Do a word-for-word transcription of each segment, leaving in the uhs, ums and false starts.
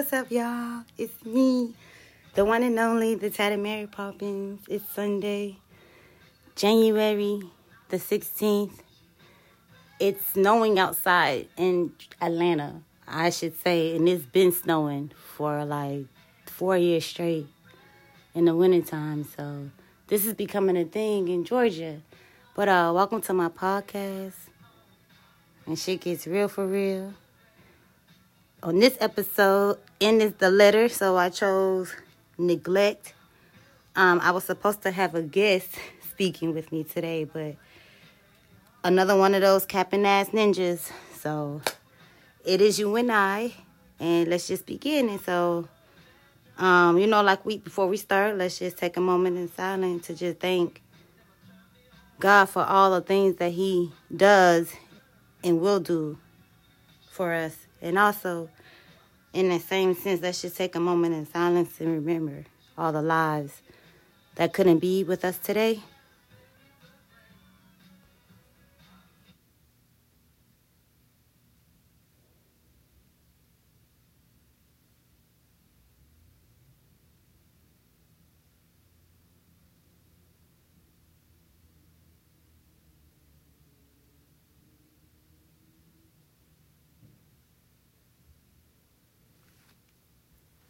What's up, y'all? It's me, the one and only, the Tatted Mary Poppins. It's Sunday, January the sixteenth. It's snowing outside in Atlanta, I should say. And it's been snowing for like four years straight in the wintertime. So this is becoming a thing in Georgia. But uh, welcome to my podcast. And shit gets real for real. On this episode, N is the letter, so I chose neglect. Um, I was supposed to have a guest speaking with me today, but another one of those capping ass ninjas. So it is you and I, and let's just begin. And so, um, you know, like we before we start, let's just take a moment in silence to just thank God for all the things that He does and will do for us. And also, in the same sense, let's just take a moment in silence and remember all the lives that couldn't be with us today.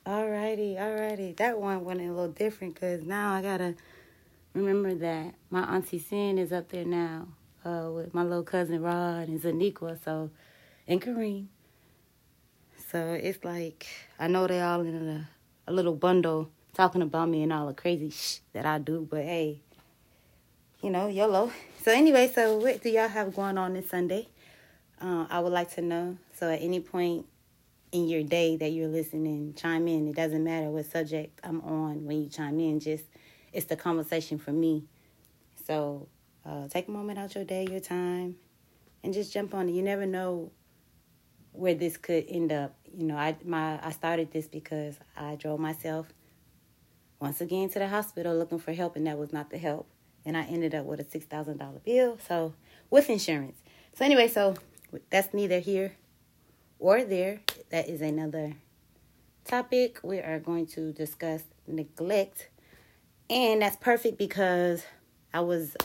Alrighty, alrighty. That one went a little different because now I got to remember that my Auntie Sin is up there now uh, with my little cousin Rod and Zaniqua, so, and Kareem. So it's like, I know they all in a, a little bundle talking about me and all the crazy shh that I do, but hey, you know, YOLO. So anyway, so what do y'all have going on this Sunday? Uh, I would like to know. So at any point in your day that you're listening, chime in. It doesn't matter what subject I'm on when you chime in. Just, it's the conversation for me. So uh, take a moment out your day, your time, and just jump on it. You never know where this could end up. You know, I my I started this because I drove myself once again to the hospital looking for help, and that was not the help. And I ended up with a six thousand dollars bill, so with insurance. So anyway, so that's neither here or there. That is another topic. We are going to discuss neglect. And that's perfect because I was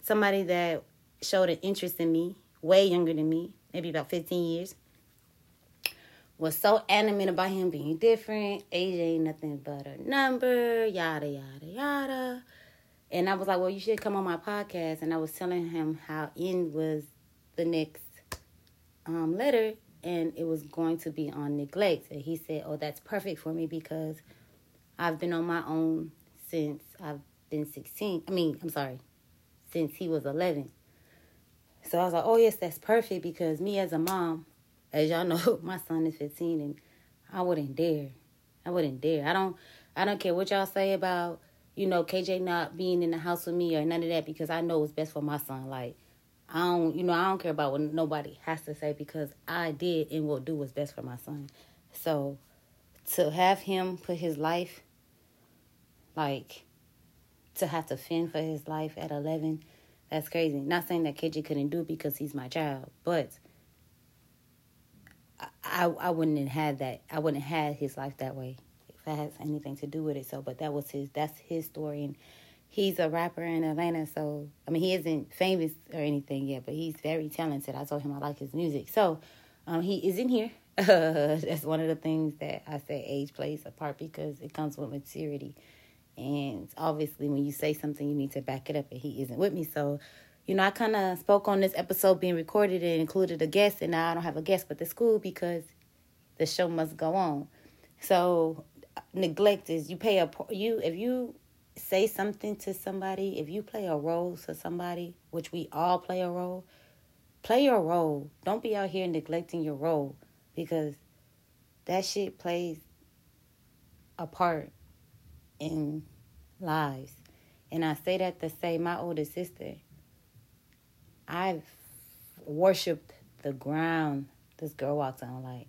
somebody that showed an interest in me, way younger than me, maybe about fifteen years. Was so adamant about him being different. Age ain't nothing but a number, yada, yada, yada. And I was like, well, you should come on my podcast. And I was telling him how In was the next um, letter. And it was going to be on neglect. And he said, oh, that's perfect for me because I've been on my own since I've been sixteen. I mean, I'm sorry, since he was eleven. So I was like, oh, yes, that's perfect because me as a mom, as y'all know, my son is fifteen and I wouldn't dare. I wouldn't dare. I don't I don't care what y'all say about, you know, K J not being in the house with me or none of that because I know what's best for my son. Like, I don't, you know, I don't care about what nobody has to say because I did and will do what's best for my son. So to have him put his life, like, to have to fend for his life at eleven, that's crazy. Not saying that K J couldn't do it because he's my child, but I, I, I wouldn't have had that. I wouldn't have had his life that way if that has anything to do with it. So, but that was his, that's his story. And he's a rapper in Atlanta, so, I mean, he isn't famous or anything yet, but he's very talented. I told him I like his music. So, um, he isn't here. Uh, that's one of the things that I say age plays a part because it comes with maturity. And obviously, when you say something, you need to back it up, and he isn't with me. So, you know, I kind of spoke on this episode being recorded and included a guest, and now I don't have a guest, but that's cool because the show must go on. So, neglect is you pay a, you, if you, say something to somebody, if you play a role to somebody, which we all play a role, play your role. Don't be out here neglecting your role because that shit plays a part in lives. And I say that to say my older sister, I've worshipped the ground this girl walked on. Like,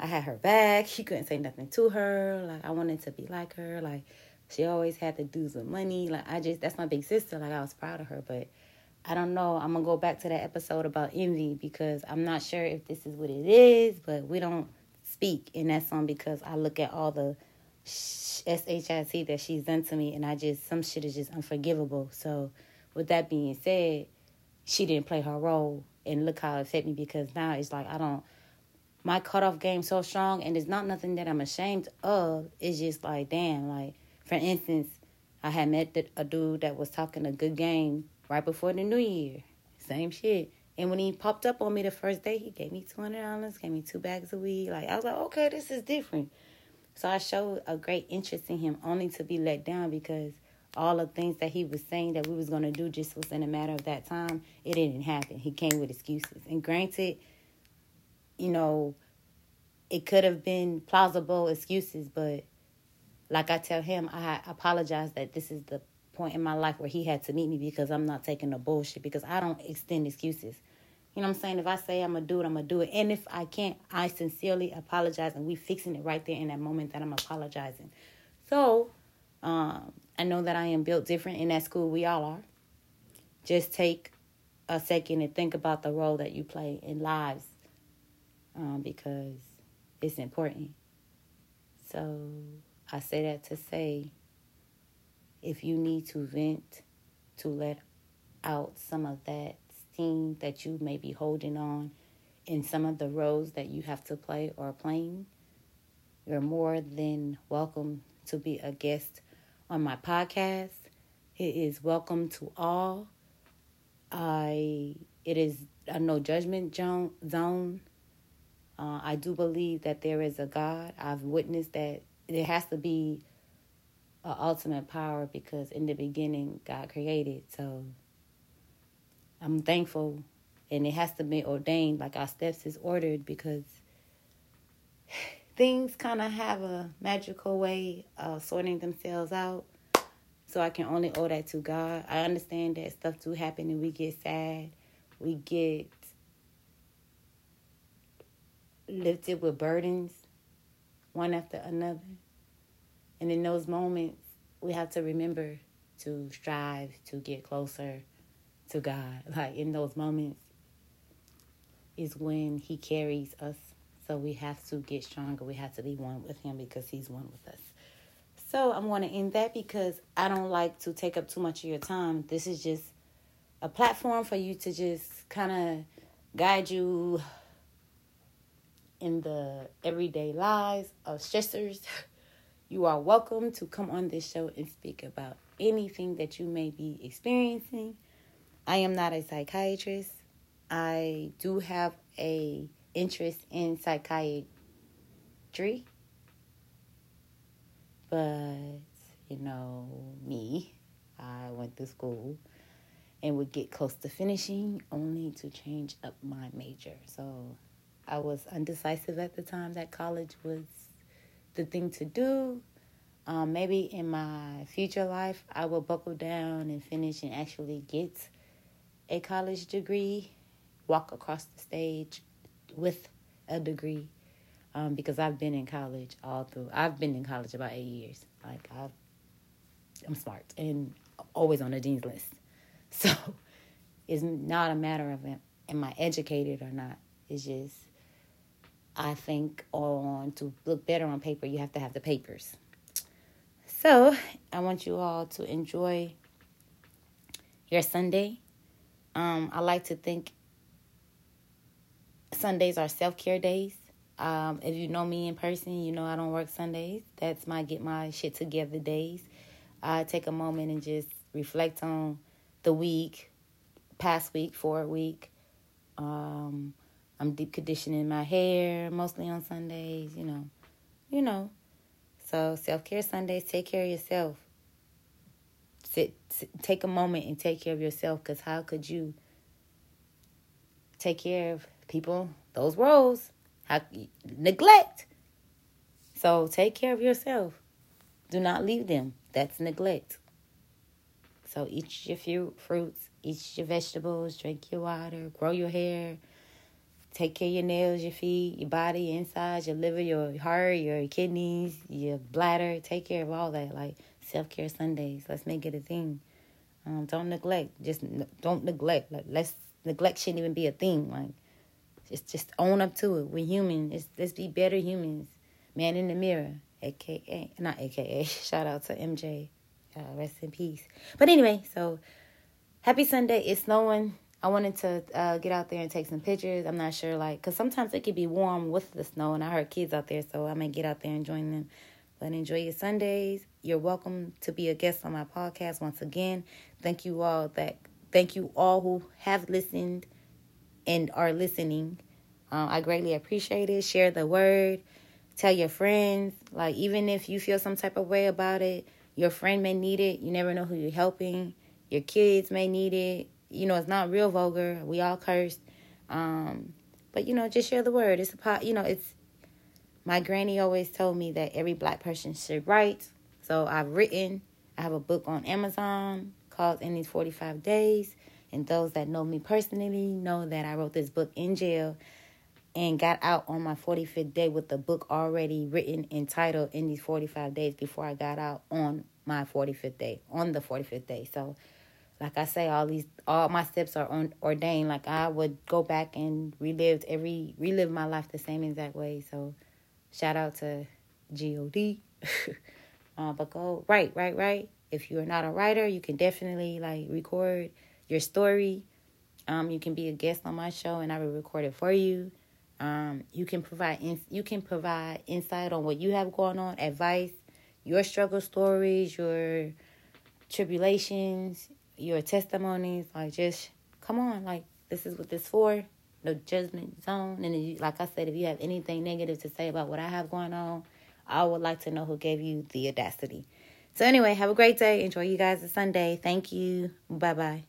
I had her back. She couldn't say nothing to her. Like, I wanted to be like her. Like, she always had to do some money. Like, I just, that's my big sister. Like, I was proud of her. But I don't know. I'm going to go back to that episode about envy because I'm not sure if this is what it is. But we don't speak, and that's on because I look at all the shit that she's done to me, and I just, some shit is just unforgivable. So with that being said, she didn't play her role, and look how it affected me, because now it's like I don't, my cutoff game so strong, and it's not nothing that I'm ashamed of. It's just like, damn, like, for instance, I had met a dude that was talking a good game right before the new year. Same shit. And when he popped up on me the first day, he gave me two hundred dollars, gave me two bags of weed. Like, I was like, okay, this is different. So I showed a great interest in him, only to be let down, because all the things that he was saying that we was going to do just was in a matter of that time. It didn't happen. He came with excuses. And granted, you know, it could have been plausible excuses, but like I tell him, I apologize that this is the point in my life where he had to meet me, because I'm not taking the bullshit, because I don't extend excuses. You know what I'm saying? If I say I'm going to do it, I'm going to do it. And if I can't, I sincerely apologize, and we fixing it right there in that moment that I'm apologizing. So um, I know that I am built different, and that's cool. We all are. Just take a second and think about the role that you play in lives, um, because it's important. So I say that to say, if you need to vent, to let out some of that steam that you may be holding on in some of the roles that you have to play or playing, you're more than welcome to be a guest on my podcast. It is welcome to all. I It is a no-judgment zone. Uh, I do believe that there is a God. I've witnessed that there has to be an ultimate power, because in the beginning, God created. So I'm thankful, and it has to be ordained, like our steps is ordered, because things kind of have a magical way of sorting themselves out. So I can only owe that to God. I understand that stuff do happen, and we get sad. We get lifted with burdens, one after another. And in those moments, we have to remember to strive to get closer to God. Like, in those moments is when he carries us. So we have to get stronger. We have to be one with him, because he's one with us. So I'm going to end that, because I don't like to take up too much of your time. This is just a platform for you to just kind of guide you in the everyday lives of stressors. You are welcome to come on this show and speak about anything that you may be experiencing. I am not a psychiatrist. I do have a interest in psychiatry. But, you know, me, I went to school and would get close to finishing only to change up my major. So I was indecisive at the time that college was the thing to do. Um, maybe in my future life, I will buckle down and finish and actually get a college degree, walk across the stage with a degree, um, because I've been in college all through. I've been in college about eight years. Like, I've, I'm smart and always on the dean's list. So it's not a matter of am I educated or not. It's just, I think on to look better on paper, you have to have the papers. So I want you all to enjoy your Sunday. Um, I like to think Sundays are self-care days. Um, if you know me in person, you know I don't work Sundays. That's my get my shit together days. I take a moment and just reflect on the week, past week, forward week. Um... I'm deep conditioning my hair, mostly on Sundays, you know. You know. So self-care Sundays, take care of yourself. Sit, sit, take a moment and take care of yourself, because how could you take care of people, those roles? How, neglect. So take care of yourself. Do not leave them. That's neglect. So eat your few fruits, eat your vegetables, drink your water, grow your hair. Take care of your nails, your feet, your body, your insides, your liver, your heart, your kidneys, your bladder. Take care of all that. Like, self-care Sundays. Let's make it a thing. Um, don't neglect. Just n- don't neglect. Like, let's neglect shouldn't even be a thing. Like, Just just own up to it. We're human. It's, let's be better humans. Man in the mirror. A K A. Not A K A. Shout out to M J. Uh, rest in peace. But anyway, so happy Sunday. It's snowing. I wanted to uh, get out there and take some pictures. I'm not sure, like, because sometimes it could be warm with the snow, and I heard kids out there, so I may get out there and join them. But enjoy your Sundays. You're welcome to be a guest on my podcast once again. Thank you all that, thank you all who have listened and are listening. Um, I greatly appreciate it. Share the word. Tell your friends. Like, even if you feel some type of way about it, your friend may need it. You never know who you're helping. Your kids may need it. You know, it's not real vulgar. We all cursed. Um, but, you know, just share the word. It's a pot, you know, it's my granny always told me that every black person should write. So I've written. I have a book on Amazon called In These forty-five Days. And those that know me personally know that I wrote this book in jail and got out on my forty-fifth day with the book already written and titled In These forty-five Days before I got out on my forty-fifth day, on the forty-fifth day. So, like I say, all these, all my steps are on, ordained. Like, I would go back and relive every, relive my life the same exact way. So, shout out to G O D. uh, but go, write, write, write. If you're not a writer, you can definitely, like, record your story. Um, you can be a guest on my show, and I will record it for you. Um, you can provide, in, you can provide insight on what you have going on, advice, your struggle stories, your tribulations, your testimonies. Like, just come on, like, this is what this for. No judgment zone. And you, like I said, if you have anything negative to say about what I have going on, I would like to know who gave you the audacity. So anyway, have a great day. Enjoy you guys' Sunday. Thank you. Bye bye.